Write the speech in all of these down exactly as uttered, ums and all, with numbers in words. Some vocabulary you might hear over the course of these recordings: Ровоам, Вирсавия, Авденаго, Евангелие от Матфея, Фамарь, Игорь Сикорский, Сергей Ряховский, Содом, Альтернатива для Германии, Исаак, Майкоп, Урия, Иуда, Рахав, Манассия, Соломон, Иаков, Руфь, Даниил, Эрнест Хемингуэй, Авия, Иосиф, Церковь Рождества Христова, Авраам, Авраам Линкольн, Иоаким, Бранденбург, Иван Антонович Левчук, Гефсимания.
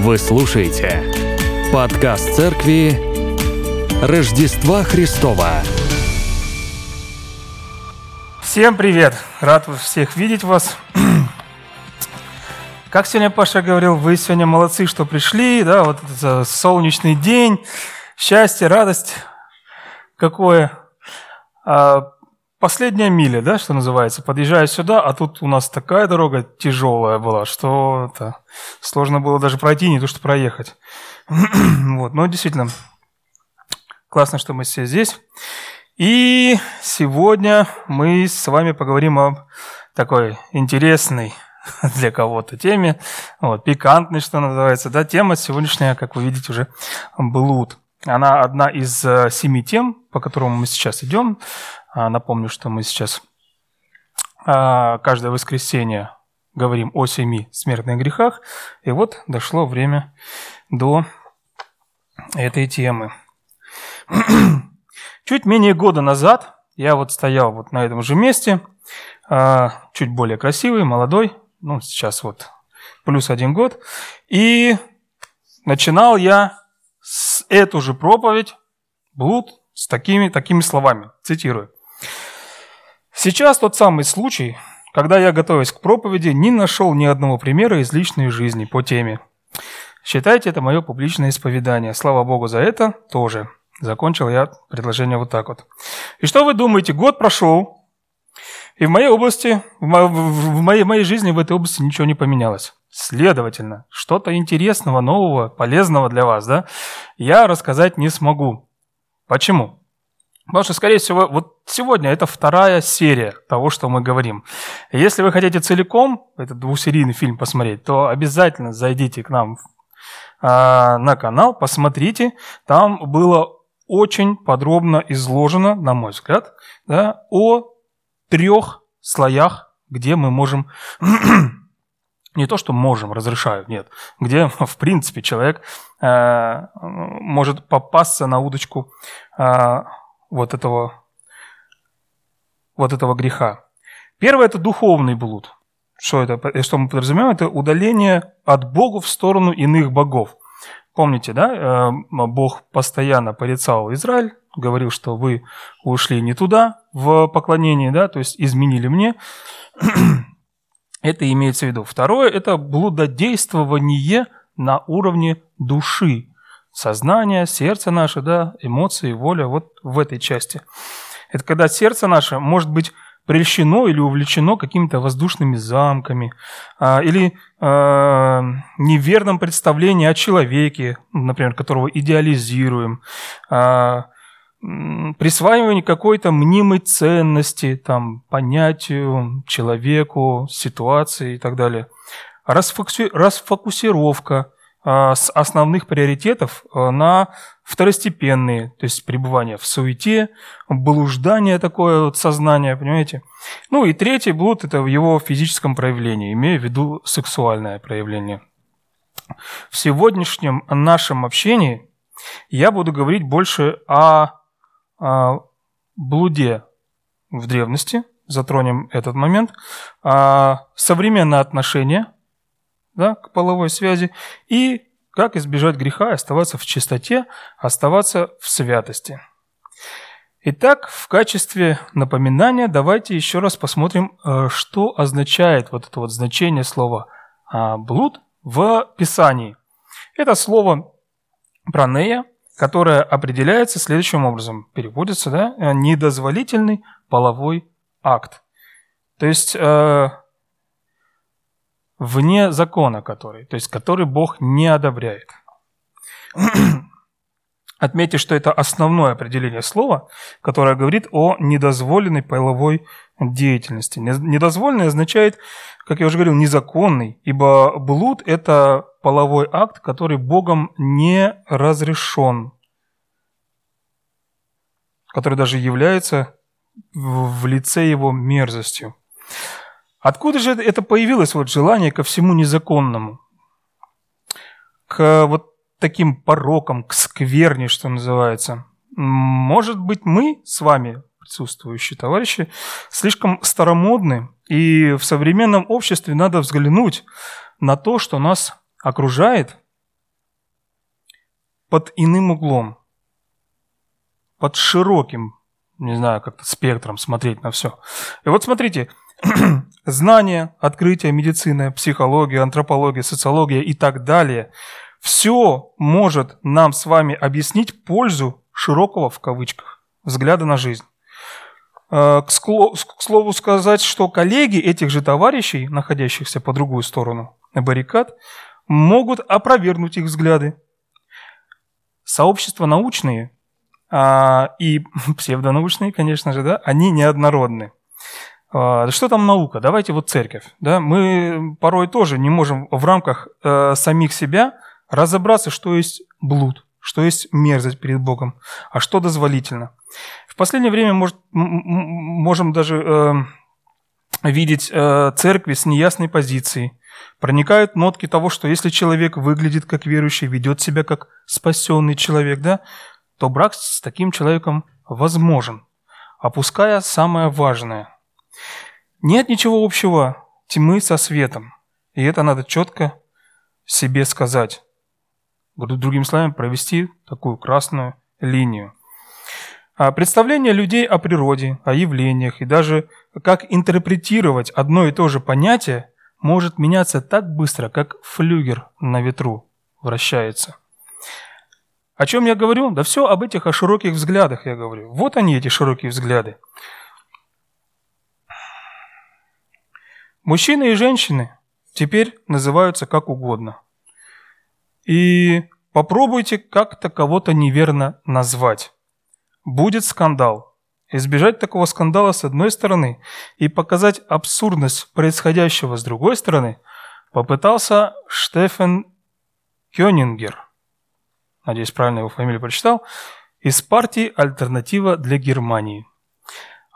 Вы слушаете подкаст Церкви Рождества Христова. Всем привет! Рад всех видеть вас. Как сегодня Паша говорил, вы сегодня молодцы, что пришли, да, вот этот солнечный день, счастье, радость, какое. Последняя миля, да, что называется, подъезжая сюда, а тут у нас такая дорога тяжелая была, что сложно было даже пройти, не то что проехать. Вот, но действительно, классно, что мы все здесь. И сегодня мы с вами поговорим о такой интересной для кого-то теме, вот, пикантной, что называется, да, тема сегодняшняя, как вы видите, уже блуд. Она одна из семи тем, по которым мы сейчас идем. Напомню, что мы сейчас каждое воскресенье говорим о семи смертных грехах. И вот дошло время до этой темы. Чуть менее года назад я вот стоял вот на этом же месте, чуть более красивый, молодой, ну, сейчас вот плюс один год. И начинал я с эту же проповедь блуд с такими, такими словами, цитирую. «Сейчас тот самый случай, когда я, готовясь к проповеди, не нашел ни одного примера из личной жизни по теме. Считайте, это мое публичное исповедание. Слава Богу за это тоже». Закончил я предложение вот так вот. И что вы думаете? Год прошел, и в моей области, в моей, в моей жизни в этой области ничего не поменялось. Следовательно, что-то интересного, нового, полезного для вас, да, я рассказать не смогу. Почему? Потому что, скорее всего, вот сегодня это вторая серия того, что мы говорим. Если вы хотите целиком этот двухсерийный фильм посмотреть, то обязательно зайдите к нам на канал, посмотрите. Там было очень подробно изложено, на мой взгляд, да, о трех слоях, где мы можем... Не то, что можем, разрешаю, нет. Где, в принципе, человек э, может попасться на удочку э, вот, этого, вот этого греха. Первое – это духовный блуд. Что, это, что мы подразумеваем? Это удаление от Бога в сторону иных богов. Помните, да? Э, Бог постоянно порицал Израиль, говорил, что вы ушли не туда в поклонении, да, то есть изменили мне. Это имеется в виду. Второе – это блудодействование на уровне души. Сознание, сердце наше, да, эмоции, воля, вот в этой части. Это когда сердце наше может быть прельщено или увлечено какими-то воздушными замками, а, или а, неверным представлением о человеке, например, которого идеализируем, а, присваивание какой-то мнимой ценности, там, понятию, человеку, ситуации и так далее. Расфокси... Расфокусировка э, с основных приоритетов э, на второстепенные, то есть пребывание в суете, блуждание такое вот сознание, понимаете? Ну и третий блуд – это в его физическом проявлении, имея в виду сексуальное проявление. В сегодняшнем нашем общении я буду говорить больше о блуде в древности, затронем этот момент, современное отношение, да, к половой связи и как избежать греха, оставаться в чистоте, оставаться в святости. Итак, в качестве напоминания давайте еще раз посмотрим, что означает вот это вот значение слова «блуд» в Писании. Это слово «пранея», которая определяется следующим образом, переводится, да, недозволительный половой акт. То есть э, вне закона который, то есть который Бог не одобряет. Отметьте, что это основное определение слова, которое говорит о недозволенной половой деятельности. Недозволенный означает, как я уже говорил, незаконный, ибо блуд – это половой акт, который Богом не разрешен, который даже является в лице его мерзостью. Откуда же это появилось вот желание ко всему незаконному, к вот таким порокам, к скверне, что называется? Может быть, мы с вами, присутствующие товарищи, слишком старомодны, и в современном обществе надо взглянуть на то, что нас окружает, под иным углом, под широким, не знаю, как-то спектром смотреть на все. И вот смотрите, знания, открытия, медицина, психология, антропология, социология и так далее, все может нам с вами объяснить пользу широкого, в кавычках, взгляда на жизнь. К слову сказать, что коллеги этих же товарищей, находящихся по другую сторону баррикад, могут опровергнуть их взгляды. Сообщества научные а, и псевдонаучные, конечно же, да, они неоднородны. А, что там наука? Давайте вот церковь. Да? Мы порой тоже не можем в рамках а, самих себя разобраться, что есть блуд, что есть мерзость перед Богом, а что дозволительно. В последнее время может, можем даже э, видеть э, церкви с неясной позицией. Проникают нотки того, что если человек выглядит как верующий, ведет себя как спасенный человек, да, то брак с таким человеком возможен, опуская самое важное. Нет ничего общего тьмы со светом, и это надо четко себе сказать. Другими словами, провести такую красную линию. Представление людей о природе, о явлениях и даже как интерпретировать одно и то же понятие может меняться так быстро, как флюгер на ветру вращается. О чем я говорю? Да все об этих о широких взглядах я говорю. Вот они, эти широкие взгляды. Мужчины и женщины теперь называются как угодно. И попробуйте как-то кого-то неверно назвать. Будет скандал. Избежать такого скандала с одной стороны и показать абсурдность происходящего с другой стороны попытался Штефан Кённингер, надеюсь, правильно его фамилию прочитал, из партии «Альтернатива для Германии».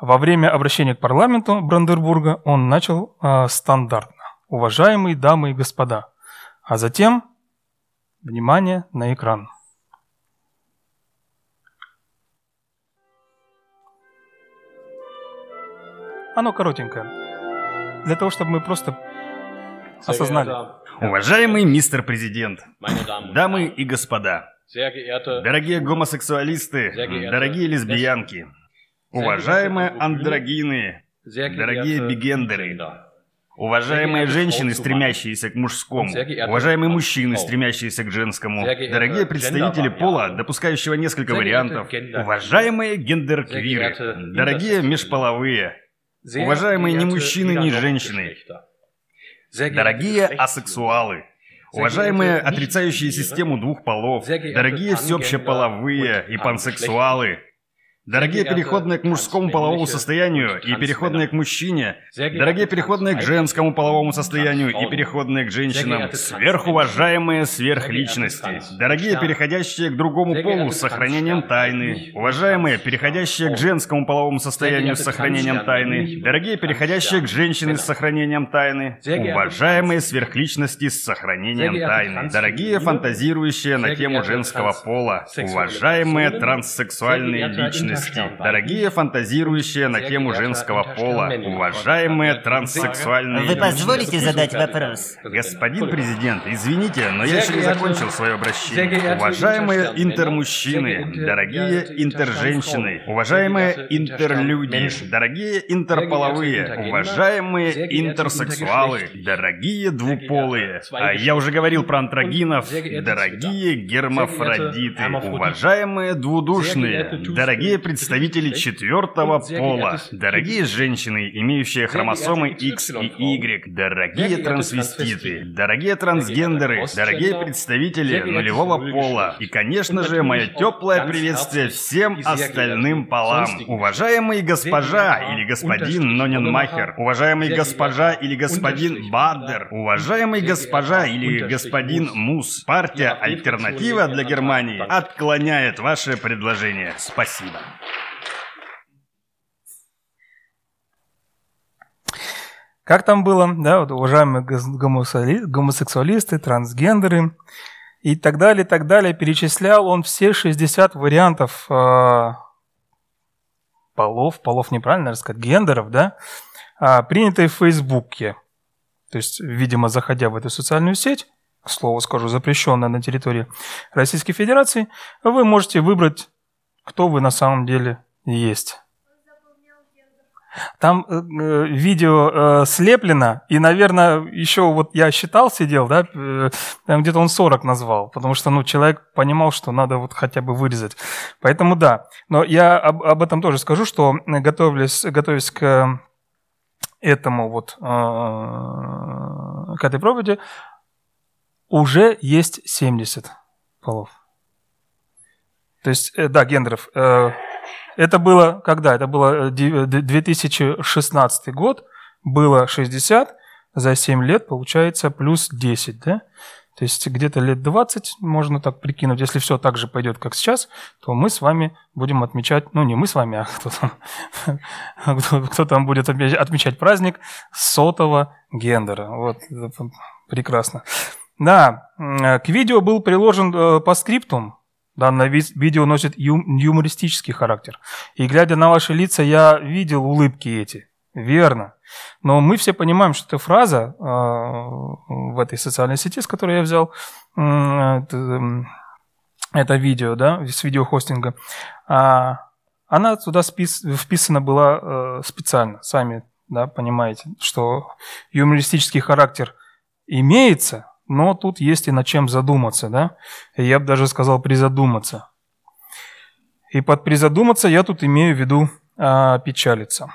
Во время обращения к парламенту Бранденбурга он начал э, стандартно: «Уважаемые дамы и господа», а затем... Внимание на экран. Оно коротенькое. Для того, чтобы мы просто осознали. Уважаемый мистер президент, дамы и господа, дорогие гомосексуалисты, дорогие лесбиянки, уважаемые андрогины, дорогие бигендеры, уважаемые женщины, стремящиеся к мужскому, уважаемые мужчины, стремящиеся к женскому, дорогие представители пола, допускающего несколько вариантов, уважаемые гендерквиры, дорогие межполовые, уважаемые ни мужчины, ни женщины, дорогие асексуалы, уважаемые отрицающие систему двух полов, дорогие всеобщеполовые и пансексуалы, дорогие переходные к мужскому половому состоянию и переходные к мужчине, дорогие переходные к женскому половому состоянию и переходные к женщинам, сверхуважаемые сверхличности, дорогие переходящие к другому полу с сохранением тайны, уважаемые переходящие к женскому половому состоянию с сохранением тайны, дорогие переходящие к женщине с сохранением тайны, уважаемые сверхличности с сохранением тайны, дорогие фантазирующие на тему женского пола, уважаемые транссексуальные личности, дорогие фантазирующие на тему женского пола, уважаемые транссексуальные... Вы позволите задать вопрос? Господин президент, извините, но я еще не закончил свое обращение. Уважаемые интермужчины, дорогие интерженщины, уважаемые интерлюди, дорогие интерполовые, уважаемые интерсексуалы, дорогие двуполые, а я уже говорил про антрогинов, дорогие гермафродиты, уважаемые двудушные, дорогие представители четвертого пола, дорогие женщины, имеющие хромосомы X и Y, дорогие трансвеститы, дорогие трансгендеры, дорогие представители нулевого пола и, конечно же, мое теплое приветствие всем остальным полам. Уважаемый госпожа или господин Ноненмахер, уважаемый госпожа или господин Бадер, уважаемый госпожа или господин Мус, партия «Альтернатива для Германии» отклоняет ваше предложение. Спасибо. Как там было, да, вот, уважаемые гомосексуалисты, трансгендеры и так далее, и так далее. Перечислял он все шестьдесят вариантов э, полов, полов неправильно, наверное, сказать, гендеров, да, э, принятые в Фейсбуке. То есть, видимо, заходя в эту социальную сеть, слово скажу, запрещенное на территории Российской Федерации, вы можете выбрать, кто вы на самом деле есть. Там э, видео э, слеплено, и, наверное, еще вот я считал, сидел, да, э, там где-то он сорок назвал, потому что, ну, человек понимал, что надо вот хотя бы вырезать. Поэтому да. Но я об, об этом тоже скажу, что готовясь, готовясь к этому вот, э, к этой проповеди, уже есть семьдесят полов. То есть, э, да, гендеров... Э, Это было, когда? Это было две тысячи шестнадцатый год, было шестьдесят, за семь лет получается плюс десять, да? То есть где-то лет двадцать, можно так прикинуть, если все так же пойдет, как сейчас, то мы с вами будем отмечать, ну не мы с вами, а кто там, кто, кто там будет отмечать праздник сотого гендера. Вот, прекрасно. Да, к видео был приложен постскриптум. Данное видео носит юмористический характер. И глядя на ваши лица, я видел улыбки эти. Верно. Но мы все понимаем, что эта фраза э, в этой социальной сети, с которой я взял э, это, это видео, да, с видеохостинга, э, она туда спис, вписана была э, специально. Сами, да, понимаете, что юмористический характер имеется. Но тут есть и над чем задуматься, да? Я бы даже сказал призадуматься. И под призадуматься я тут имею в виду а, печалиться.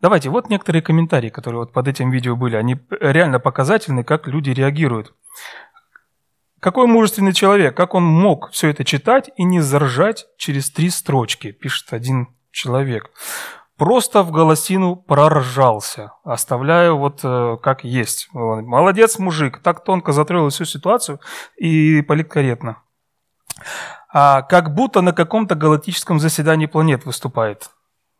Давайте, вот некоторые комментарии, которые вот под этим видео были. Они реально показательны, как люди реагируют. Какой мужественный человек, как он мог все это читать и не заржать через три строчки, пишет один человек. Просто в голосину проржался, оставляю вот э, как есть. Молодец, мужик, так тонко затронул всю ситуацию и политкорректно. А, как будто на каком-то галактическом заседании планет выступает.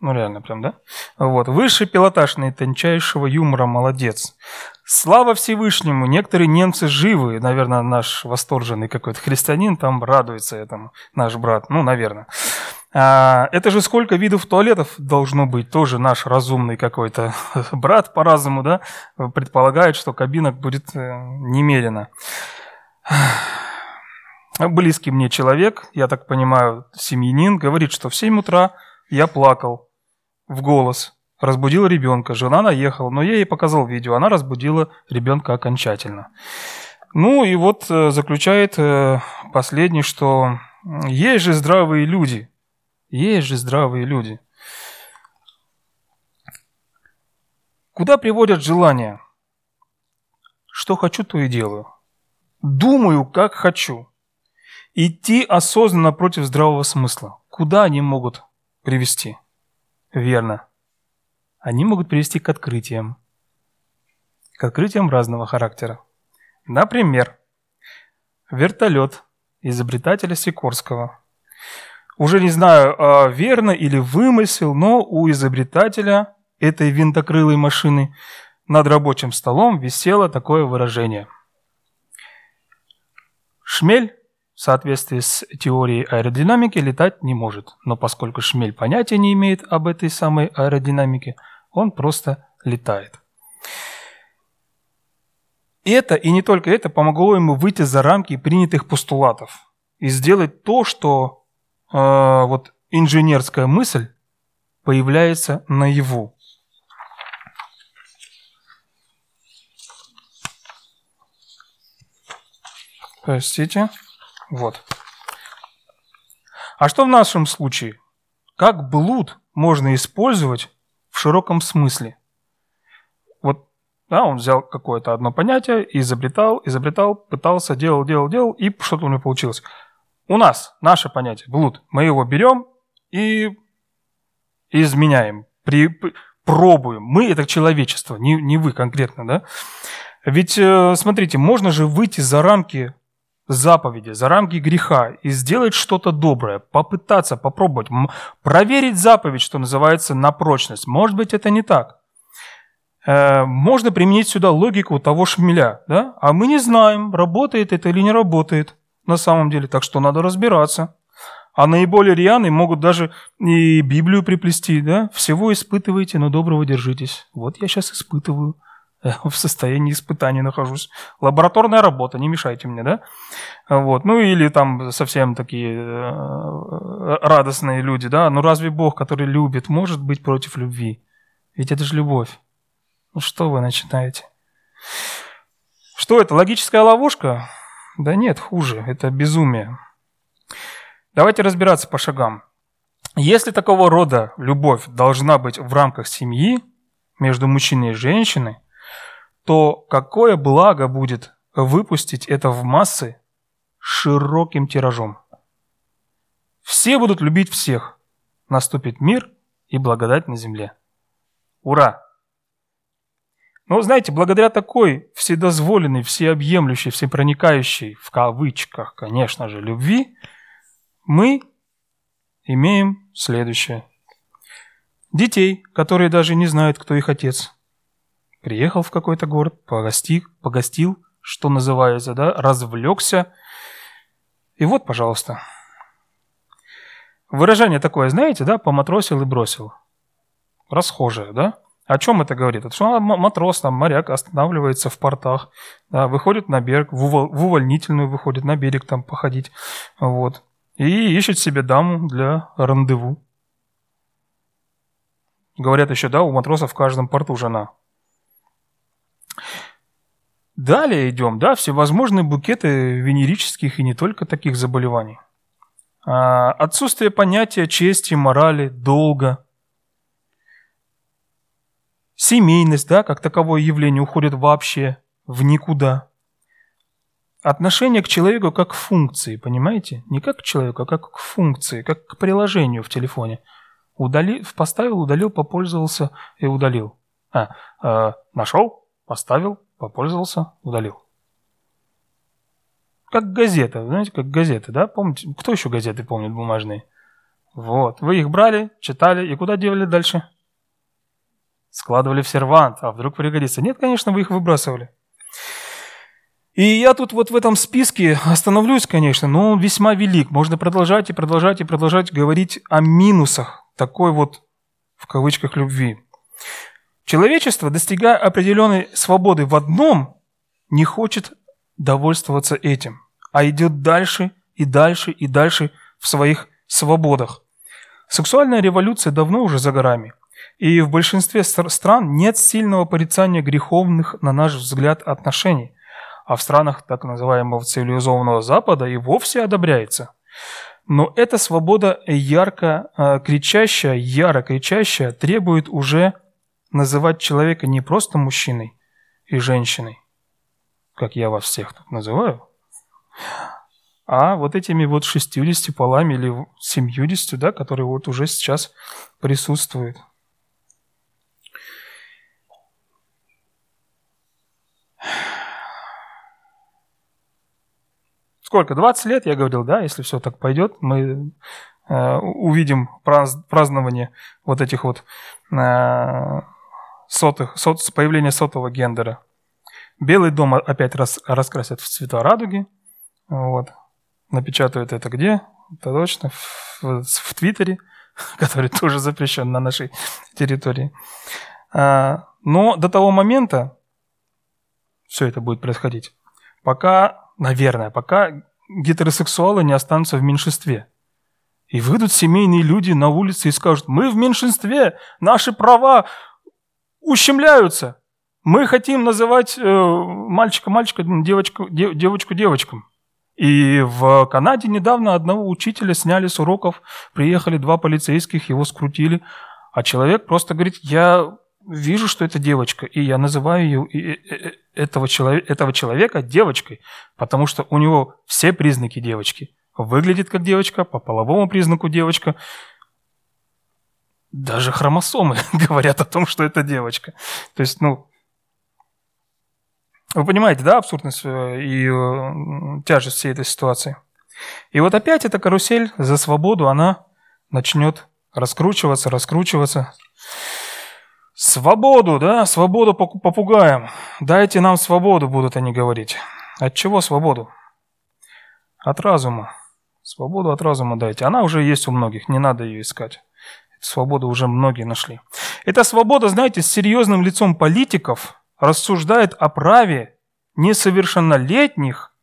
Ну реально прям, да? Вот. Высший пилотаж наитончайшего юмора, молодец. Слава Всевышнему, некоторые немцы живы. Наверное, наш восторженный какой-то христианин там радуется этому, наш брат, ну, наверное. А, это же сколько видов туалетов должно быть. Тоже наш разумный какой-то брат по-разному, да, предполагает, что кабинок будет немерено. Близкий мне человек, я так понимаю, семьянин, говорит, что в семь утра я плакал в голос, разбудил ребенка, жена наехала, но я ей показал видео, она разбудила ребенка окончательно. Ну и вот заключает последний, что есть же здравые люди. Есть же здравые люди. Куда приводят желания? Что хочу, то и делаю. Думаю, как хочу. Идти осознанно против здравого смысла. Куда они могут привести? Верно. Они могут привести к открытиям. К открытиям разного характера. Например, вертолет изобретателя Сикорского. Уже не знаю, верно или вымысел, но у изобретателя этой винтокрылой машины над рабочим столом висело такое выражение. Шмель, в соответствии с теорией аэродинамики, летать не может. Но поскольку шмель понятия не имеет об этой самой аэродинамике, он просто летает. Это, и не только это, помогло ему выйти за рамки принятых постулатов и сделать то, что... вот инженерская мысль появляется наяву. Простите. Вот. А что в нашем случае? Как блуд можно использовать в широком смысле? Вот, да, он взял какое-то одно понятие, изобретал, изобретал, пытался, делал, делал, делал, и что-то у него получилось. У нас, наше понятие, блуд, мы его берем и изменяем, при, пробуем. Мы – это человечество, не, не вы конкретно, да? Ведь, смотрите, можно же выйти за рамки заповеди, за рамки греха и сделать что-то доброе, попытаться, попробовать, проверить заповедь, что называется, на прочность. Может быть, это не так. Можно применить сюда логику того шмеля, да? А мы не знаем, работает это или не работает. На самом деле, так что надо разбираться. А наиболее рьяные могут даже и Библию приплести, да? Всего испытывайте, но доброго держитесь. Вот я сейчас испытываю в состоянии испытаний нахожусь. Лабораторная работа, не мешайте мне, да? Вот. Ну или там совсем такие радостные люди, да? Ну разве Бог, который любит, может быть против любви? Ведь это же любовь. Ну что вы начинаете? Что это, логическая ловушка? Да нет, хуже, это безумие. Давайте разбираться по шагам. Если такого рода любовь должна быть в рамках семьи, между мужчиной и женщиной, то какое благо будет выпустить это в массы широким тиражом? Все будут любить всех. Наступит мир и благодать на земле. Ура! Но, знаете, благодаря такой вседозволенной, всеобъемлющей, всепроникающей, в кавычках, конечно же, любви, мы имеем следующее. Детей, которые даже не знают, кто их отец. Приехал в какой-то город, погостил, погостил, что называется, да, развлекся. И вот, пожалуйста. Выражение такое, знаете, да, поматросил и бросил. Расхожее, да? О чем это говорит? Это что матрос, там, моряк останавливается в портах, да, выходит на берег, в, уволь, в увольнительную выходит, на берег там походить, вот. И ищет себе даму для рандеву. Говорят еще, да, у матросов в каждом порту жена. Далее идем, да, всевозможные букеты венерических и не только таких заболеваний. А, отсутствие понятия чести, морали, долга. Семейность, да, как таковое явление уходит вообще в никуда. Отношение к человеку как к функции, понимаете? Не как к человеку, а как к функции, как к приложению в телефоне. Удали, поставил, удалил, попользовался и удалил. А, э, нашел, поставил, попользовался, удалил. Как газета, знаете, как газеты, да? Помните, кто еще газеты помнит бумажные? Вот, вы их брали, читали и куда делали дальше? Складывали в сервант, а вдруг пригодится. Нет, конечно, вы их выбрасывали. И я тут вот в этом списке остановлюсь, конечно, но он весьма велик. Можно продолжать и продолжать и продолжать говорить о минусах такой вот, в кавычках, любви. Человечество, достигая определенной свободы в одном, не хочет довольствоваться этим, а идет дальше и дальше и дальше в своих свободах. Сексуальная революция давно уже за горами. И в большинстве стран нет сильного порицания греховных, на наш взгляд, отношений. А в странах так называемого цивилизованного Запада и вовсе одобряется. Но эта свобода ярко э, кричащая, яро кричащая, требует уже называть человека не просто мужчиной и женщиной, как я вас всех тут называю, а вот этими вот шестьюдесятью полами или семьюдесятью, да, которые вот уже сейчас присутствуют. Сколько? двадцать лет, я говорил, да, если все так пойдет, мы э, увидим празд- празднование вот этих вот э, сотых, сот, появление сотого гендера. Белый дом опять раз, раскрасят в цвета радуги. Вот. Напечатают это где? Это точно в, в, в Твиттере, который тоже запрещен на нашей территории. А, но до того момента все это будет происходить, пока... Наверное, пока гетеросексуалы не останутся в меньшинстве. И выйдут семейные люди на улицы и скажут: мы в меньшинстве, наши права ущемляются. Мы хотим называть э, мальчика мальчиком, девочку, дев, девочку девочком. И в Канаде недавно одного учителя сняли с уроков, приехали два полицейских, его скрутили. А человек просто говорит: я вижу, что это девочка, и я называю ее... И, и, и, Этого, челов- этого человека девочкой, потому что у него все признаки девочки. Выглядит как девочка, по половому признаку девочка. Даже хромосомы говорят о том, что это девочка. То есть, ну... Вы понимаете, да, абсурдность и тяжесть всей этой ситуации? И вот опять эта карусель за свободу, она начнет раскручиваться, раскручиваться... Свободу, да, свободу попугаем. Дайте нам свободу, будут они говорить. От чего свободу? От разума. Свободу от разума дайте. Она уже есть у многих, не надо ее искать. Свободу уже многие нашли. Эта свобода, знаете, с серьезным лицом политиков, рассуждает о праве несовершеннолетних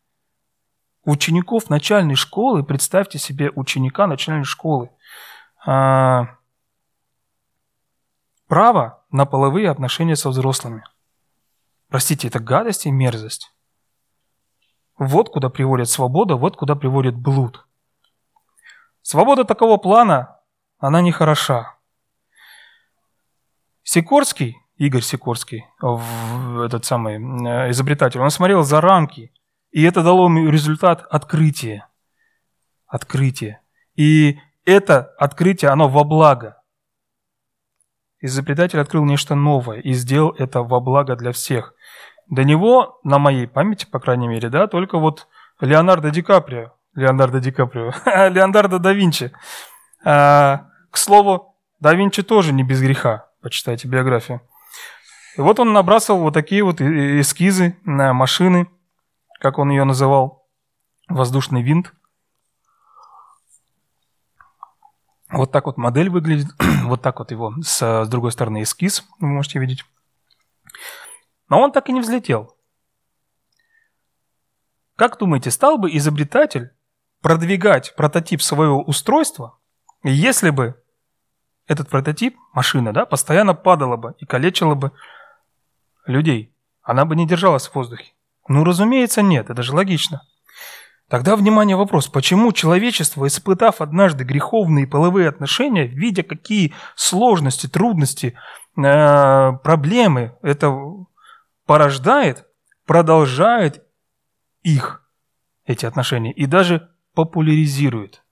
учеников начальной школы. Представьте себе ученика начальной школы. А, право на половые отношения со взрослыми. Простите, это гадость и мерзость. Вот куда приводит свобода, вот куда приводит блуд. Свобода такого плана, она нехороша. Сикорский, Игорь Сикорский, этот самый изобретатель, он смотрел за рамки, и это дало ему результат открытия. Открытие. И это открытие, оно во благо. Изобретатель открыл нечто новое и сделал это во благо для всех. До него, на моей памяти, по крайней мере, да, только вот Леонардо Ди Каприо, Леонардо Ди Каприо, Леонардо да Винчи. А, к слову, да Винчи тоже не без греха, почитайте биографию. И вот он набрасывал вот такие вот эскизы на машины, как он ее называл, воздушный винт. Вот так вот модель выглядит, вот так вот его с, с другой стороны эскиз, вы можете видеть. Но он так и не взлетел. Как думаете, стал бы изобретатель продвигать прототип своего устройства, если бы этот прототип, машина, да, постоянно падала бы и калечила бы людей? Она бы не держалась в воздухе. Ну, разумеется, нет, это же логично. Тогда, внимание, вопрос, почему человечество, испытав однажды греховные половые отношения, видя, какие сложности, трудности, проблемы это порождает, продолжает их, эти отношения, и даже популяризирует?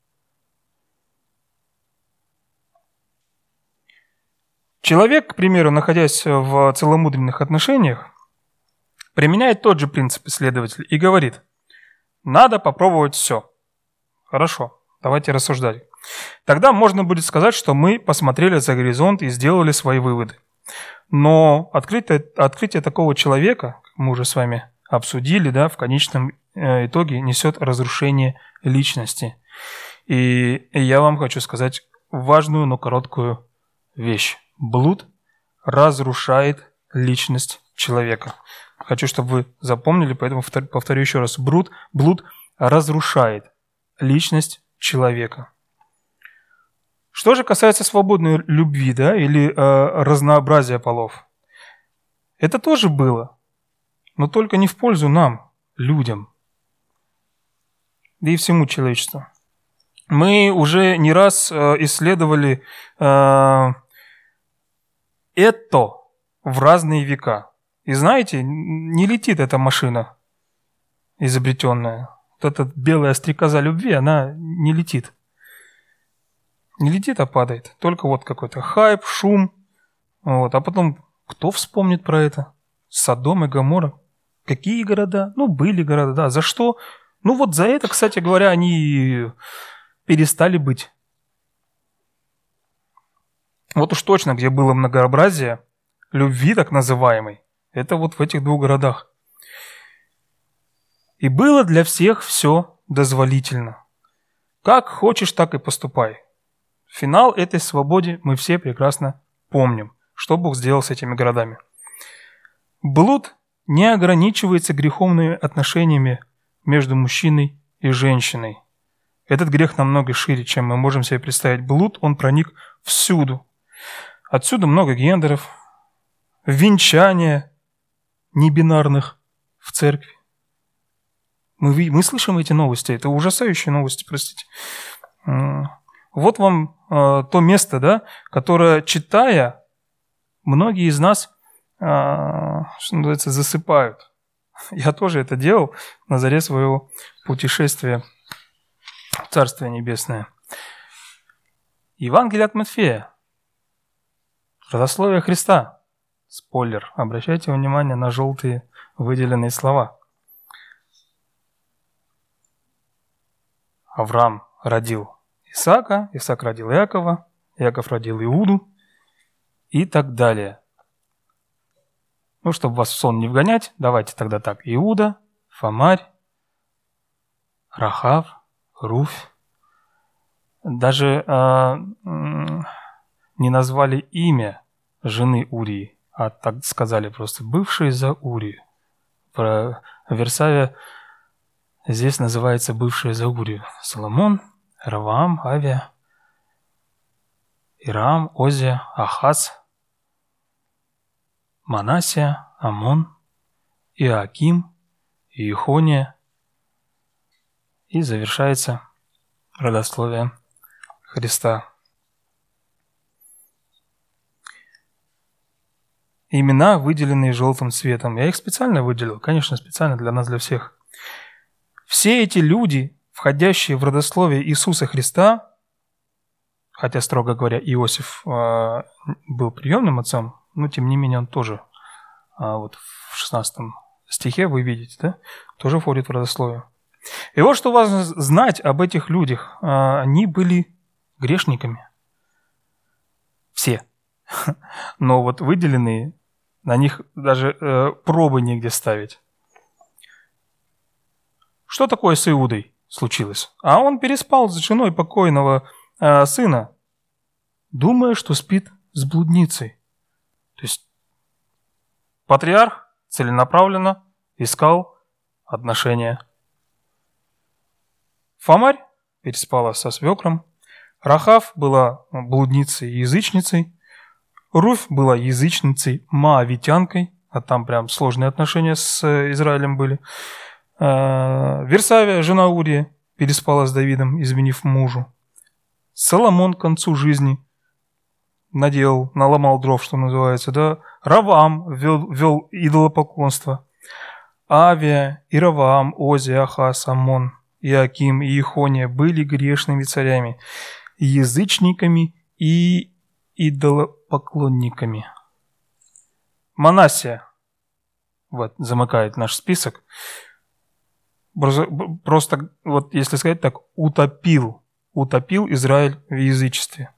Человек, к примеру, находясь в целомудренных отношениях, применяет тот же принцип исследователь и говорит: надо попробовать все. Хорошо, давайте рассуждать. Тогда можно будет сказать, что мы посмотрели за горизонт и сделали свои выводы. Но открытие, открытие такого человека, как мы уже с вами обсудили, да, в конечном итоге несет разрушение личности. И я вам хочу сказать важную, но короткую вещь. Блуд разрушает личность человека. Хочу, чтобы вы запомнили, поэтому повторю еще раз. Блуд, блуд разрушает личность человека. Что же касается свободной любви, да, или э, разнообразия полов, это тоже было, но только не в пользу нам, людям, да и всему человечеству. Мы уже не раз э, исследовали э, это в разные века. И знаете, не летит эта машина изобретенная. Вот эта белая стрекоза любви, она не летит. Не летит, а падает. Только вот какой-то хайп, шум. Вот. А потом, кто вспомнит про это? Содом и Гоморра. Какие города? Ну, были города, да. За что? Ну, вот за это, кстати говоря, они перестали быть. Вот уж точно, где было многообразие любви, так называемой, это вот в этих двух городах. И было для всех все дозволительно. Как хочешь, так и поступай. Финал этой свободы мы все прекрасно помним, что Бог сделал с этими городами. Блуд не ограничивается греховными отношениями между мужчиной и женщиной. Этот грех намного шире, чем мы можем себе представить. Блуд, он проник всюду. Отсюда много гендеров, венчания небинарных в церкви. Мы, мы слышим эти новости, это ужасающие новости, простите. Вот вам э, то место, да, которое, читая, многие из нас, э, что называется, засыпают. Я тоже это делал на заре своего путешествия в Царствие Небесное. Евангелие от Матфея. Родословие Христа. Спойлер. Обращайте внимание на желтые выделенные слова. Авраам родил Исаака, Исаак родил Иакова, Иаков родил Иуду и так далее. Ну, чтобы вас в сон не вгонять, давайте тогда так. Иуда, Фамарь, Рахав, Руфь. Даже э, не назвали имя жены Урии, а так сказали просто «бывшие за Урию». Про Вирсавия здесь называется «бывшие за Урию». Соломон, Ровоам, Авия, Ираам, Озия, Ахаз, Манассия, Амон, Иоаким, Иехония. И завершается родословие Христа. Имена, выделенные желтым цветом. Я их специально выделил, конечно, специально для нас, для всех. Все эти люди, входящие в родословие Иисуса Христа, хотя, строго говоря, Иосиф был приемным отцом, но, тем не менее, он тоже, вот в шестнадцатом стихе, вы видите, да, тоже входит в родословие. И вот что важно знать об этих людях. Они были грешниками. Все. Но вот выделенные, на них даже пробы негде ставить. Что такое с Иудой случилось? А он переспал с женой покойного сына, думая, что спит с блудницей. То есть патриарх целенаправленно искал отношения. Фамарь переспала со свекром, Рахав была блудницей и язычницей, Руфь была язычницей, моавитянкой, а там прям сложные отношения с Израилем были. Вирсавия, жена Урии, переспала с Давидом, изменив мужу. Соломон к концу жизни наделал, наломал дров, что называется, да. Ровоам вел, вел идолопоклонство. Авия, и Ровоам, Озия, Ахаз, Амон, Иаким и Иехония были грешными царями, язычниками и идолопоклонниками. Манассия, вот, замыкает наш список, просто, просто, вот если сказать так, утопил, утопил Израиль в язычестве.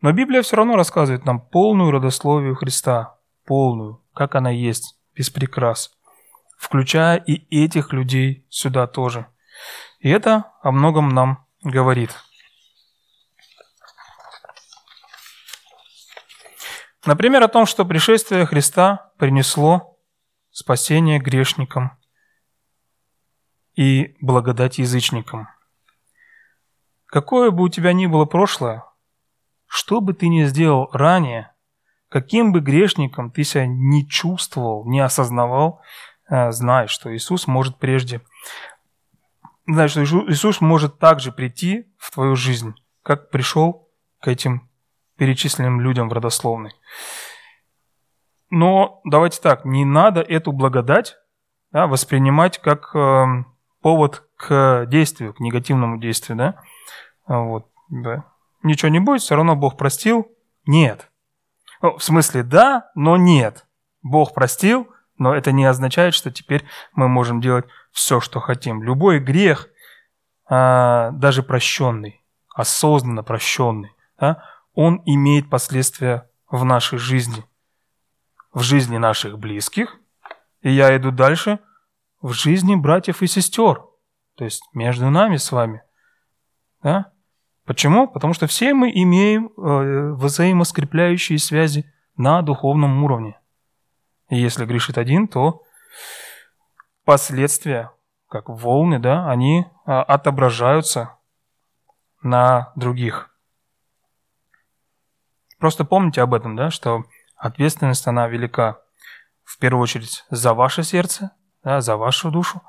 Но Библия все равно рассказывает нам полную родословию Христа, полную, как она есть, без прикрас, включая и этих людей сюда тоже. И это о многом нам говорит. Например, о том, что пришествие Христа принесло спасение грешникам и благодать язычникам. Какое бы у тебя ни было прошлое, что бы ты ни сделал ранее, каким бы грешником ты себя не чувствовал, не осознавал, знай, что Иисус может прежде... Знаешь, что Иисус может также прийти в твою жизнь, как пришел к этим перечисленным людям в родословной. Но давайте так, не надо эту благодать, да, воспринимать как э, повод к действию, к негативному действию. Да? Вот, да. Ничего не будет, все равно Бог простил. Нет. Ну, в смысле да, но нет. Бог простил, но это не означает, что теперь мы можем делать все, что хотим. Любой грех, даже прощенный, осознанно прощенный, да, он имеет последствия в нашей жизни, в жизни наших близких, и я иду дальше, в жизни братьев и сестер, то есть между нами с вами. Да? Почему? Потому что все мы имеем взаимоскрепляющие связи на духовном уровне. И если грешит один, то последствия, как волны, да, они отображаются на других. Просто помните об этом, да, что ответственность, она велика в первую очередь за ваше сердце, да, за вашу душу,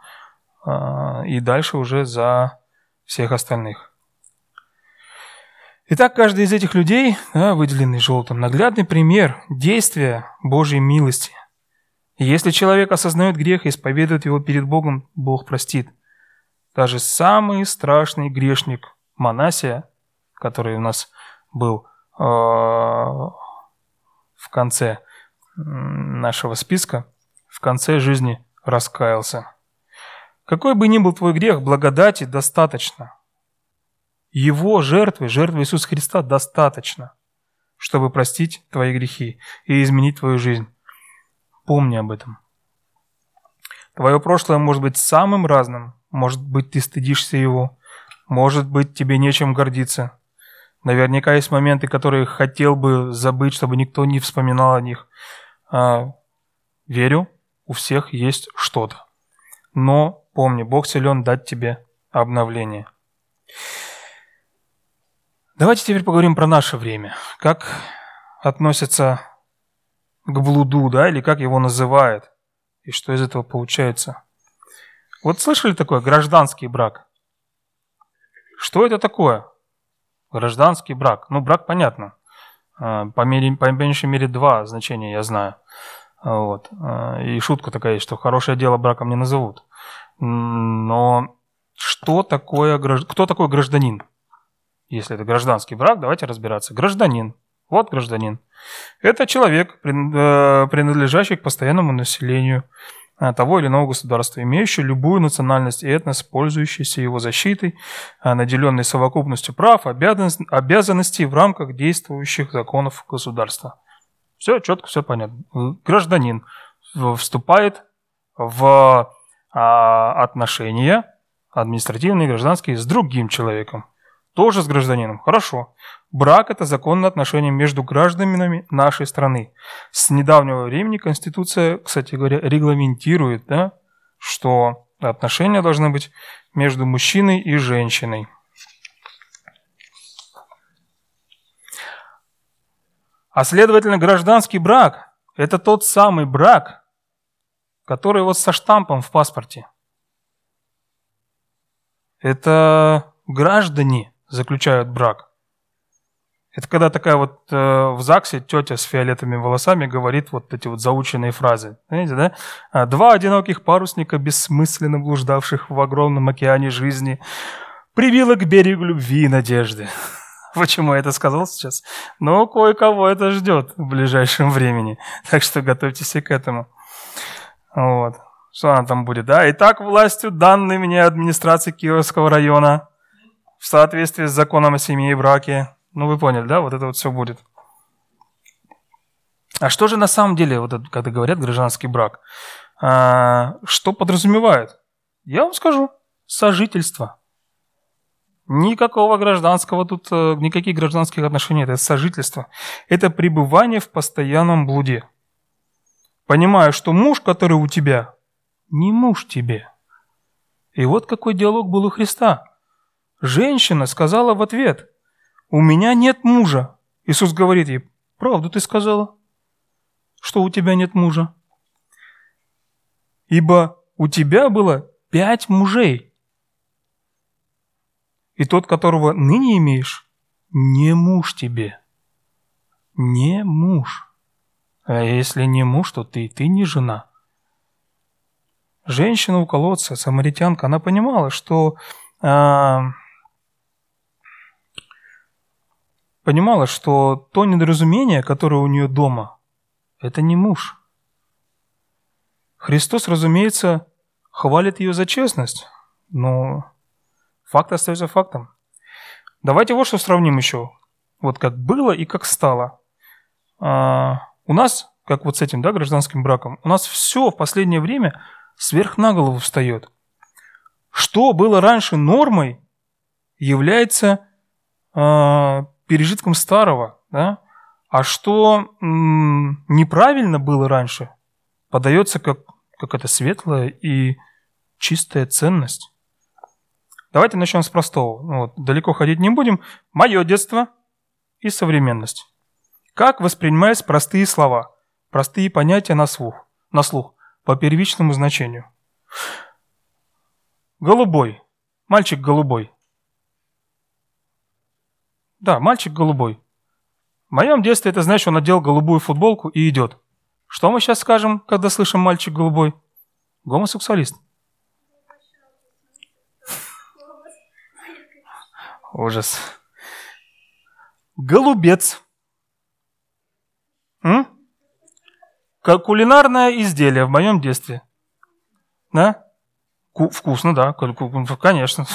и дальше уже за всех остальных. Итак, каждый из этих людей, да, выделенный желтым, наглядный пример действия Божьей милости. Если человек осознает грех и исповедует его перед Богом, Бог простит. Даже самый страшный грешник Манассия, который у нас был э, в конце нашего списка, в конце жизни раскаялся. Какой бы ни был твой грех, благодати достаточно. Его жертвы, жертвы Иисуса Христа достаточно, чтобы простить твои грехи и изменить твою жизнь. Помни об этом. Твое прошлое может быть самым разным. Может быть, ты стыдишься его. Может быть, тебе нечем гордиться. Наверняка есть моменты, которые хотел бы забыть, чтобы никто не вспоминал о них. Верю, у всех есть что-то. Но помни, Бог силен дать тебе обновление. Давайте теперь поговорим про наше время. Как относятся к блуду, да, или как его называют, и что из этого получается. Вот слышали такое гражданский брак? Что это такое? Гражданский брак. Ну, брак, понятно. По, мере, по меньшей мере два значения я знаю. Вот. И шутка такая есть, что хорошее дело браком не назовут. Но что такое, кто такой гражданин? Если это гражданский брак, давайте разбираться. Гражданин. Вот гражданин. Это человек, принадлежащий к постоянному населению того или иного государства, имеющий любую национальность и этнос, пользующийся его защитой, наделенный совокупностью прав, обязанностей в рамках действующих законов государства. Все четко, все понятно. Гражданин вступает в отношения административные и гражданские с другим человеком, тоже с гражданином. Хорошо. Брак – это законное отношение между гражданами нашей страны. С недавнего времени Конституция, кстати говоря, регламентирует, да, что отношения должны быть между мужчиной и женщиной. А следовательно, гражданский брак – это тот самый брак, который вот со штампом в паспорте. Это граждане заключают брак. Это когда такая вот э, в ЗАГСе тетя с фиолетовыми волосами говорит вот эти вот заученные фразы. Знаете, да? «Два одиноких парусника, бессмысленно блуждавших в огромном океане жизни, привило к берегу любви и надежды». Почему я это сказал сейчас? Ну, кое-кого это ждет в ближайшем времени. Так что готовьтесь и к этому. Вот. Что она там будет, да? «Итак, властью, данной мне администрации Кировского района, в соответствии с законом о семье и браке». Ну, вы поняли, да? Вот это вот все будет. А что же на самом деле, вот это, когда говорят гражданский брак, а, что подразумевает? Я вам скажу, сожительство. Никакого гражданского тут, никаких гражданских отношений. Это сожительство. Это пребывание в постоянном блуде. Понимая, что муж, который у тебя, не муж тебе. И вот какой диалог был у Христа. Женщина сказала в ответ: «У меня нет мужа». Иисус говорит ей: «Правду ты сказала, что у тебя нет мужа. Ибо у тебя было пять мужей, и тот, которого ныне имеешь, не муж тебе». Не муж. А если не муж, то ты, ты не жена. Женщина у колодца, самаритянка, она понимала, что... А, понимала, что то недоразумение, которое у нее дома, это не муж. Христос, разумеется, хвалит ее за честность, но факт остается фактом. Давайте вот что сравним еще. Вот как было и как стало. А у нас, как вот с этим, да, гражданским браком, у нас все в последнее время сверх на голову встает. Что было раньше нормой, является... А, пережитком старого, да? А что м- неправильно было раньше, подается как какая-то светлая и чистая ценность. Давайте начнем с простого. Вот, далеко ходить не будем. Мое детство и современность. Как воспринимаются простые слова, простые понятия на слух, на слух по первичному значению? Голубой. Мальчик голубой. Да, мальчик голубой. В моем детстве это значит, он надел голубую футболку и идет. Что мы сейчас скажем, когда слышим «мальчик голубой»? Гомосексуалист. Ужас. Голубец. М? Как кулинарное изделие в моем детстве. Да? Ку- вкусно, да, конечно.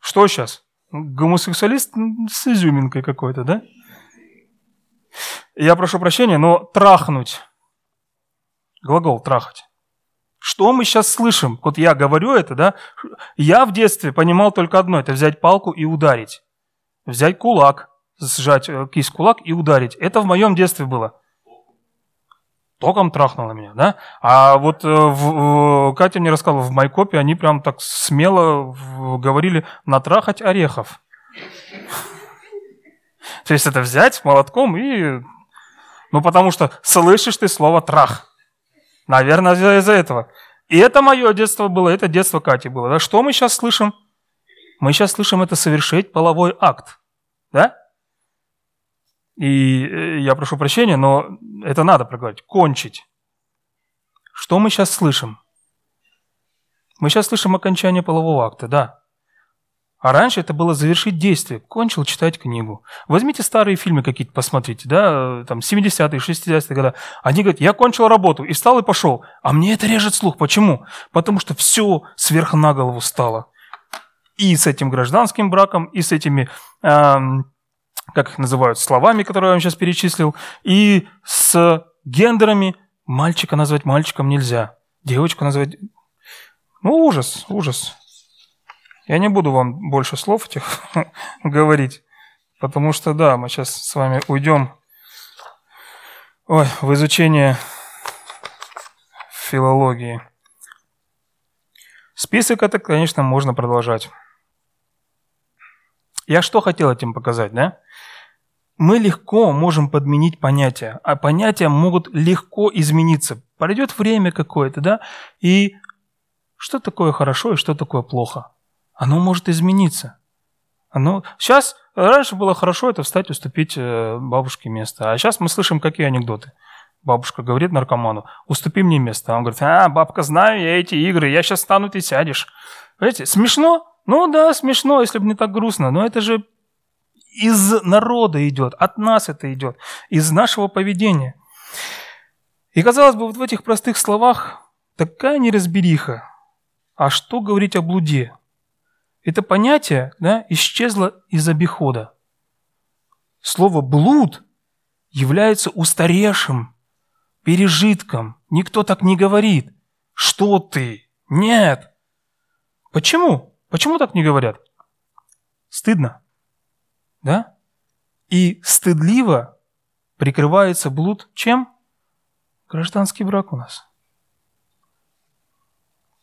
Что сейчас? Гомосексуалист с изюминкой какой-то, да? Я прошу прощения, но трахнуть. Глагол трахать. Что мы сейчас слышим? Вот я говорю это, да? Я в детстве понимал только одно. Это взять палку и ударить. Взять кулак. сжать кисть в кулак и ударить. Это в моем детстве было. Током трахнуло меня, да? А вот в, Катя мне рассказала, в Майкопе они прям так смело говорили натрахать орехов. То есть это взять молотком и... Ну, потому что слышишь ты слово «трах». Наверное, из-за этого. И это мое детство было, это детство Кати было. Да? Что мы сейчас слышим? Мы сейчас слышим это совершить половой акт. Да? И я прошу прощения, но это надо проговорить. Кончить. Что мы сейчас слышим? Мы сейчас слышим окончание полового акта, да. А раньше это было завершить действие. Кончил читать книгу. Возьмите старые фильмы какие-то, посмотрите, да, там семидесятые, шестидесятые годы. Они говорят, я кончил работу, и встал, и пошел. А мне это режет слух. Почему? Потому что все сверх на голову стало. И с этим гражданским браком, и с этими, эм, как их называют, словами, которые я вам сейчас перечислил, и с гендерами. Мальчика назвать мальчиком нельзя. Девочку назвать... Ну, ужас, ужас. Я не буду вам больше слов этих говорить, потому что, да, мы сейчас с вами уйдем ой, в изучение филологии. Список это, конечно, можно продолжать. Я что хотел этим показать, да? Мы легко можем подменить понятия, а понятия могут легко измениться. Пройдет время какое-то, да? И что такое хорошо и что такое плохо? Оно может измениться. Оно... Сейчас, раньше было хорошо это встать, уступить бабушке место. А сейчас мы слышим, какие анекдоты. Бабушка говорит наркоману, уступи мне место. А он говорит, а, бабка, знаю я эти игры, я сейчас встану, ты сядешь. Понимаете, смешно? Ну да, смешно, если бы не так грустно. Но это же из народа идет, от нас это идет, из нашего поведения. И казалось бы, вот в этих простых словах такая неразбериха. А что говорить о блуде? Это понятие, да, исчезло из обихода. Слово «блуд» является устаревшим пережитком. Никто так не говорит. Что ты? Нет. Почему? Почему так не говорят? Стыдно. Да? И стыдливо прикрывается блуд чем? Гражданский брак у нас.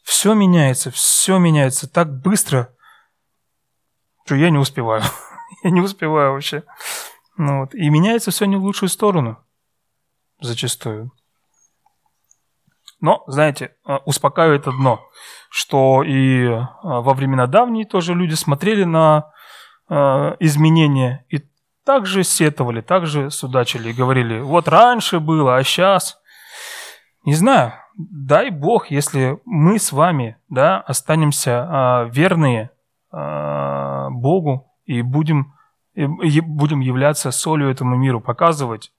Все меняется, все меняется так быстро, что я не успеваю. Я не успеваю вообще. Ну, вот. И меняется все не в лучшую сторону. Зачастую. Но, знаете, успокаивает одно, что и во времена давние тоже люди смотрели на изменения и также сетовали, также судачили и говорили, вот раньше было, а сейчас... Не знаю, дай Бог, если мы с вами, да, останемся верные Богу и будем, и будем являться солью этому миру, показывать,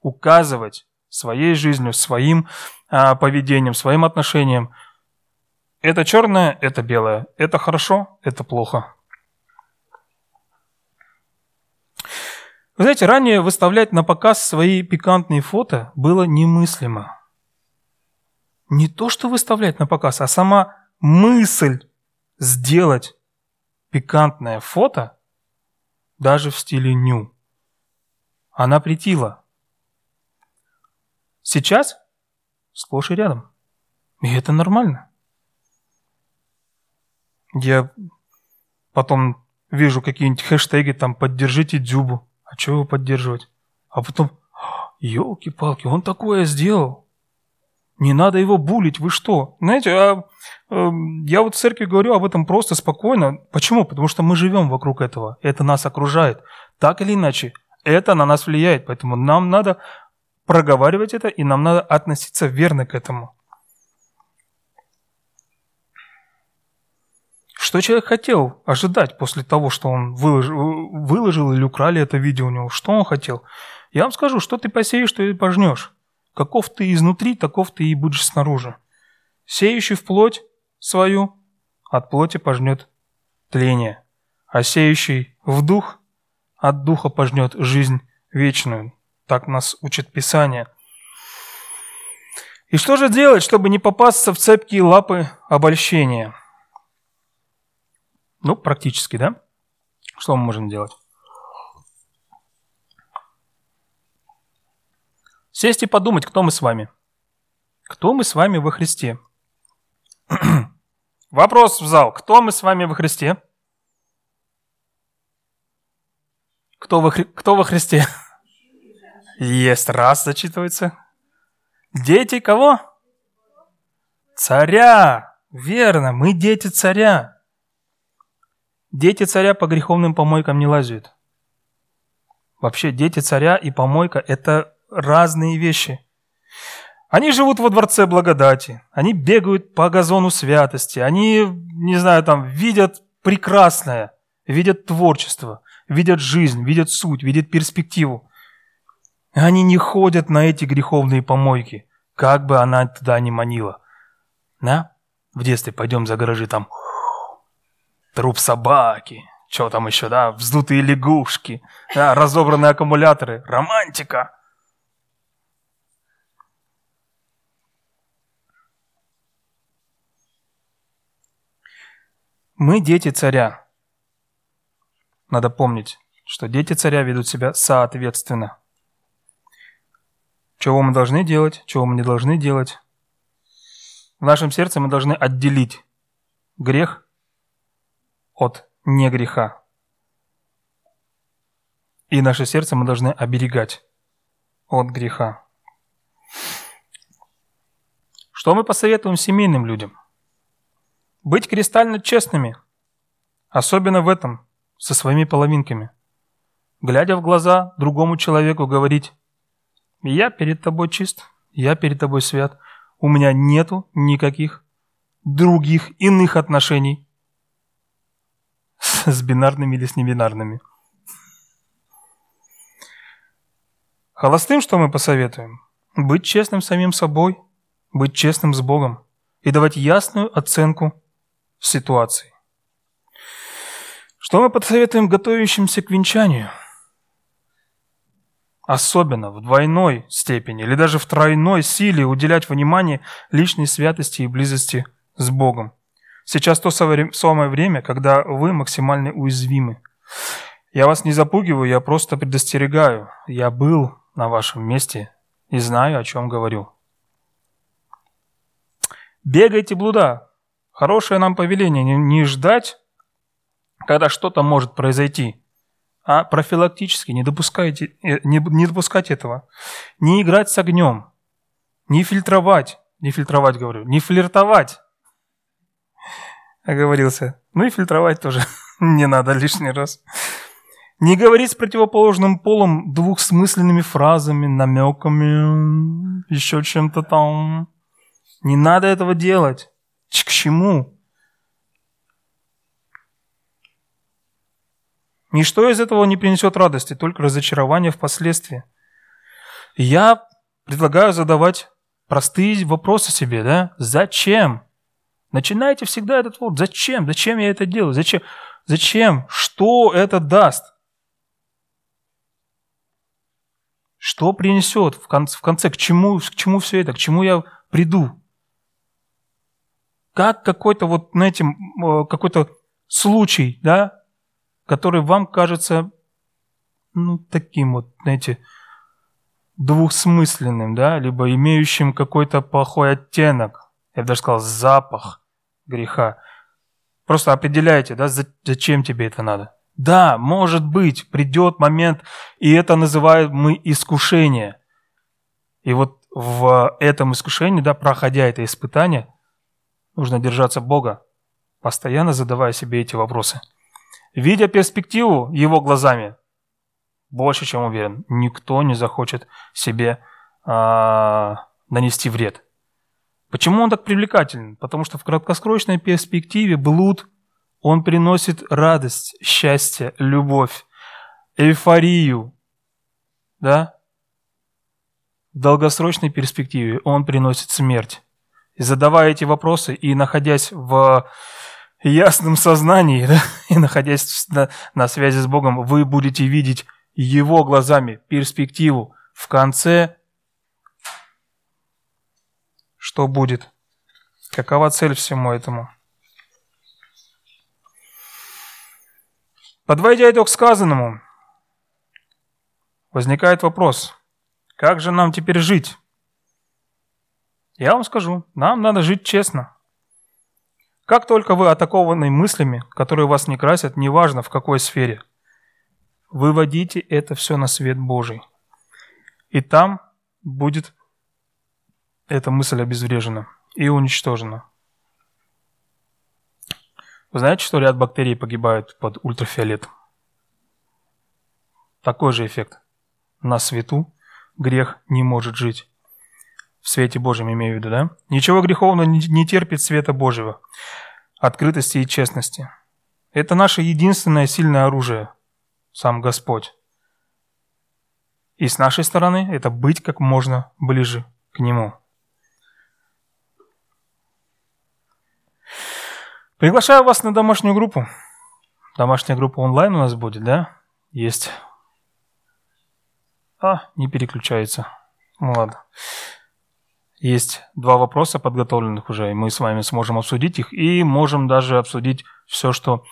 указывать своей жизнью, своим а, поведением, своим отношением. Это черное, это белое, это хорошо, это плохо. Вы знаете, ранее выставлять на показ свои пикантные фото было немыслимо. Не то, что выставлять на показ, а сама мысль сделать пикантное фото, даже в стиле ню, она претила. Сейчас сплошь и рядом. И это нормально. Я потом вижу какие-нибудь хэштеги, там, поддержите Дзюбу. А чего его поддерживать? А потом, елки-палки, он такое сделал. Не надо его булить, вы что? Знаете, я вот в церкви говорю об этом просто, спокойно. Почему? Потому что мы живем вокруг этого. Это нас окружает. Так или иначе, это на нас влияет. Поэтому нам надо проговаривать это, и нам надо относиться верно к этому. Что человек хотел ожидать после того, что он выложил, выложил или украли это видео у него? Что он хотел? Я вам скажу, что ты посеешь, то и пожнешь. Каков ты изнутри, таков ты и будешь снаружи. Сеющий в плоть свою, от плоти пожнет тление, а сеющий в дух, от духа пожнет жизнь вечную. Так нас учит Писание. И что же делать, чтобы не попасться в цепкие лапы обольщения? Ну, практически, да? Что мы можем делать? Сесть и подумать, кто мы с вами. Кто мы с вами во Христе? Вопрос в зал. Кто мы с вами во Христе? Кто во, Хри... Кто во Христе? Есть, раз зачитывается. Дети кого? Царя. Верно, мы дети царя. Дети царя по греховным помойкам не лазят. Вообще, дети царя и помойка – это разные вещи. Они живут во дворце благодати, они бегают по газону святости, они, не знаю, там, видят прекрасное, видят творчество, видят жизнь, видят суть, видят перспективу. Они не ходят на эти греховные помойки, как бы она туда ни манила. Да? В детстве пойдем за гаражи, там, труп собаки, что там еще, да, вздутые лягушки, да, разобранные аккумуляторы, романтика. Мы дети царя. Надо помнить, что дети царя ведут себя соответственно. Чего мы должны делать, чего мы не должны делать. В нашем сердце мы должны отделить грех от негреха. И наше сердце мы должны оберегать от греха. Что мы посоветуем семейным людям? Быть кристально честными, особенно в этом, со своими половинками. Глядя в глаза другому человеку, говорить: «Я перед тобой чист, я перед тобой свят, у меня нету никаких других иных отношений с бинарными или с небинарными». Холостым что мы посоветуем? Быть честным с самим собой, быть честным с Богом и давать ясную оценку ситуации. Что мы посоветуем готовящимся к венчанию? Особенно в двойной степени или даже в тройной силе уделять внимание личной святости и близости с Богом. Сейчас то самое время, когда вы максимально уязвимы. Я вас не запугиваю, я просто предостерегаю. Я был на вашем месте и знаю, о чем говорю. Бегайте, блуда. Хорошее нам повеление не ждать, когда что-то может произойти, а профилактически не допускайте, не, не допускать этого. Не играть с огнем, не фильтровать, не фильтровать, говорю, не флиртовать, оговорился. Ну и фильтровать тоже не надо лишний раз. Не говорить с противоположным полом двухсмысленными фразами, намеками, еще чем-то там. Не надо этого делать. К чему? Ничто из этого не принесет радости, только разочарование впоследствии. Я предлагаю задавать простые вопросы себе, да? Зачем? Начинайте всегда этот вот. Зачем? Зачем я это делаю? Зачем? Зачем? Что это даст? Что принесет в конце? В конце к чему, к чему все это? К чему я приду? Как какой-то вот, знаете, какой-то случай, да, который вам кажется, ну, таким вот, знаете, двухсмысленным, да, либо имеющим какой-то плохой оттенок, я бы даже сказал, запах греха. Просто определяйте, да, зачем тебе это надо. Да, может быть, придет момент, и это называем мы искушение. И вот в этом искушении, да, проходя это испытание, нужно держаться Бога, постоянно задавая себе эти вопросы. Видя перспективу его глазами, больше чем уверен, никто не захочет себе а, нанести вред. Почему он так привлекателен? Потому что в краткосрочной перспективе блуд, он приносит радость, счастье, любовь, эйфорию. Да? В долгосрочной перспективе он приносит смерть. И задавая эти вопросы и находясь в ясном сознании, да, и находясь на, на связи с Богом, вы будете видеть его глазами перспективу в конце. Что будет? Какова цель всему этому? Подводя итог сказанному, возникает вопрос, Как же нам теперь жить? Я вам скажу, нам надо жить честно. Как только вы атакованы мыслями, которые вас не красят, неважно в какой сфере, выводите это все на свет Божий. И там будет эта мысль обезврежена и уничтожена. Вы знаете, что ряд бактерий погибают под ультрафиолет? Такой же эффект. На свету грех не может жить. В свете Божьем имею в виду, да? Ничего греховного не терпит света Божьего, открытости и честности. Это наше единственное сильное оружие, сам Господь. И с нашей стороны это быть как можно ближе к Нему. Приглашаю вас на домашнюю группу. Домашняя группа онлайн у нас будет, да? Есть. А, не переключается. Ну ладно. Есть два вопроса подготовленных уже, и мы с вами сможем обсудить их, и можем даже обсудить все, что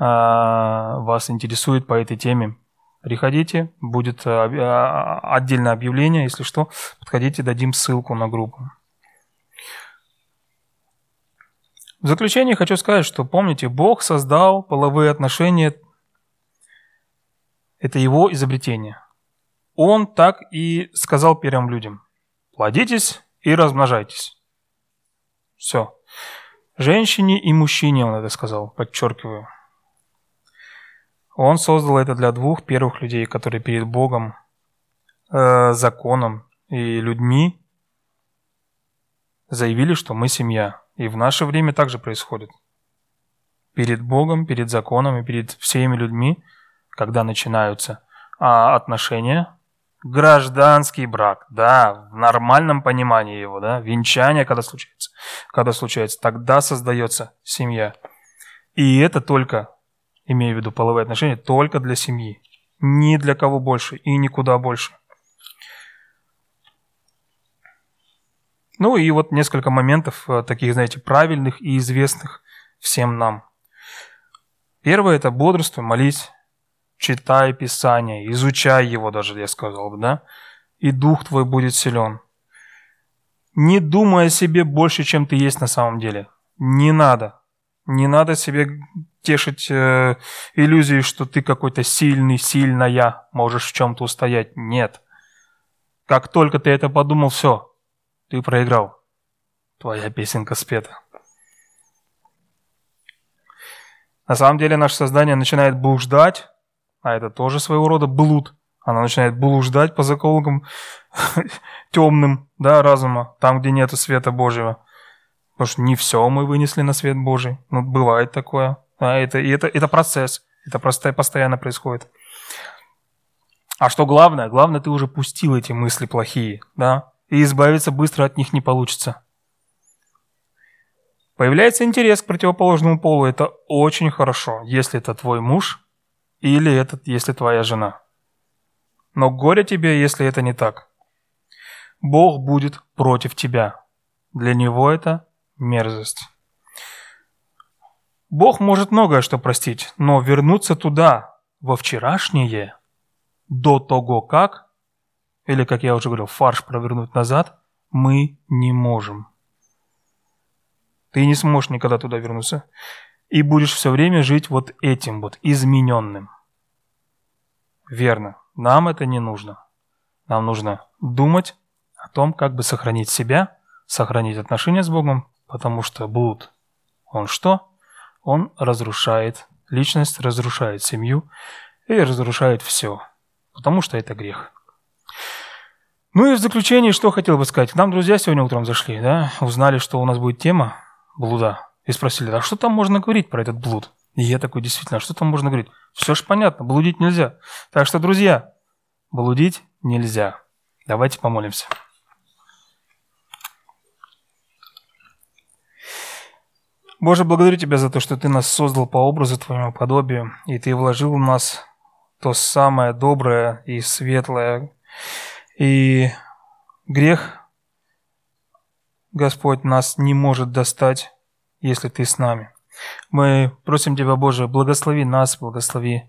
э, вас интересует по этой теме. Приходите, будет э, отдельное объявление, если что, подходите, дадим ссылку на группу. В заключение хочу сказать, что помните, Бог создал половые отношения, это Его изобретение. Он так и сказал первым людям: плодитесь и размножайтесь. Все. Женщине и мужчине он это сказал, подчеркиваю. Он создал это для двух первых людей, которые перед Богом, э, законом и людьми заявили, что мы семья. И в наше время также происходит. Перед Богом, перед законом и перед всеми людьми, когда начинаются отношения, гражданский брак, да, в нормальном понимании его, да, венчание, когда случается, когда случается, тогда создается семья. И это только, имею в виду половые отношения, только для семьи, ни для кого больше и никуда больше. Ну и вот несколько моментов таких, знаете, правильных и известных всем нам. Первое – это бодрствуй, молись. Читай Писание, изучай его даже, я сказал бы, да? И дух твой будет силен. Не думай о себе больше, чем ты есть на самом деле. Не надо. Не надо себе тешить э, иллюзии, что ты какой-то сильный, сильная, можешь в чем-то устоять. Нет. Как только ты это подумал, все, ты проиграл. Твоя песенка спета. На самом деле наше сознание начинает блуждать, а это тоже своего рода блуд. Она начинает блуждать по закоулкам темным, да, разума, там, где нет света Божьего. Потому что не все мы вынесли на свет Божий. Ну, бывает такое. А это, и это, это процесс. Это просто постоянно происходит. А что главное? Главное, ты уже пустил эти мысли плохие, да? И избавиться быстро от них не получится. Появляется интерес к противоположному полу. Это очень хорошо, если это твой муж, или это, если твоя жена. Но горе тебе, если это не так. Бог будет против тебя. Для Него это мерзость. Бог может многое что простить, но вернуться туда, во вчерашнее, до того как, или, как я уже говорил, фарш провернуть назад, мы не можем. Ты не сможешь никогда туда вернуться. И будешь все время жить вот этим вот, измененным. Верно, нам это не нужно. Нам нужно думать о том, как бы сохранить себя, сохранить отношения с Богом, потому что блуд, он что? Он разрушает личность, разрушает семью и разрушает все, потому что это грех. Ну и в заключение, что хотел бы сказать. К нам друзья сегодня утром зашли, да, узнали, что у нас будет тема блуда. И спросили, а что там можно говорить про этот блуд? И я такой, действительно, а что там можно говорить? Все же понятно, блудить нельзя. Так что, друзья, блудить нельзя. Давайте помолимся. Боже, благодарю Тебя за то, что Ты нас создал по образу Твоему подобию, и Ты вложил в нас то самое доброе и светлое. И грех, Господь, нас не может достать, если Ты с нами. Мы просим Тебя, Боже, благослови нас, благослови э,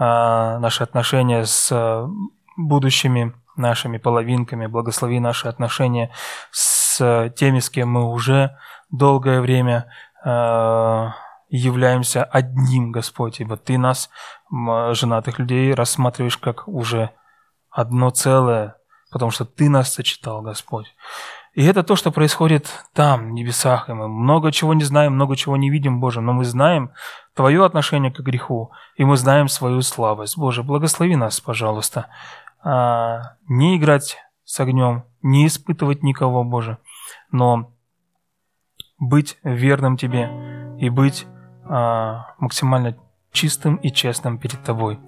наши отношения с э, будущими нашими половинками, благослови наши отношения с теми, с кем мы уже долгое время являемся одним, Господь, ибо Ты нас, женатых людей, рассматриваешь как уже одно целое, потому что Ты нас сочетал, Господь. И это то, что происходит там, в небесах. И мы много чего не знаем, много чего не видим, Боже, но мы знаем Твое отношение к греху, и мы знаем свою слабость. Боже, благослови нас, пожалуйста, не играть с огнем, не испытывать никого, Боже, но быть верным Тебе и быть максимально чистым и честным перед Тобой.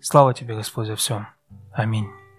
Слава Тебе, Господь, за все. Аминь.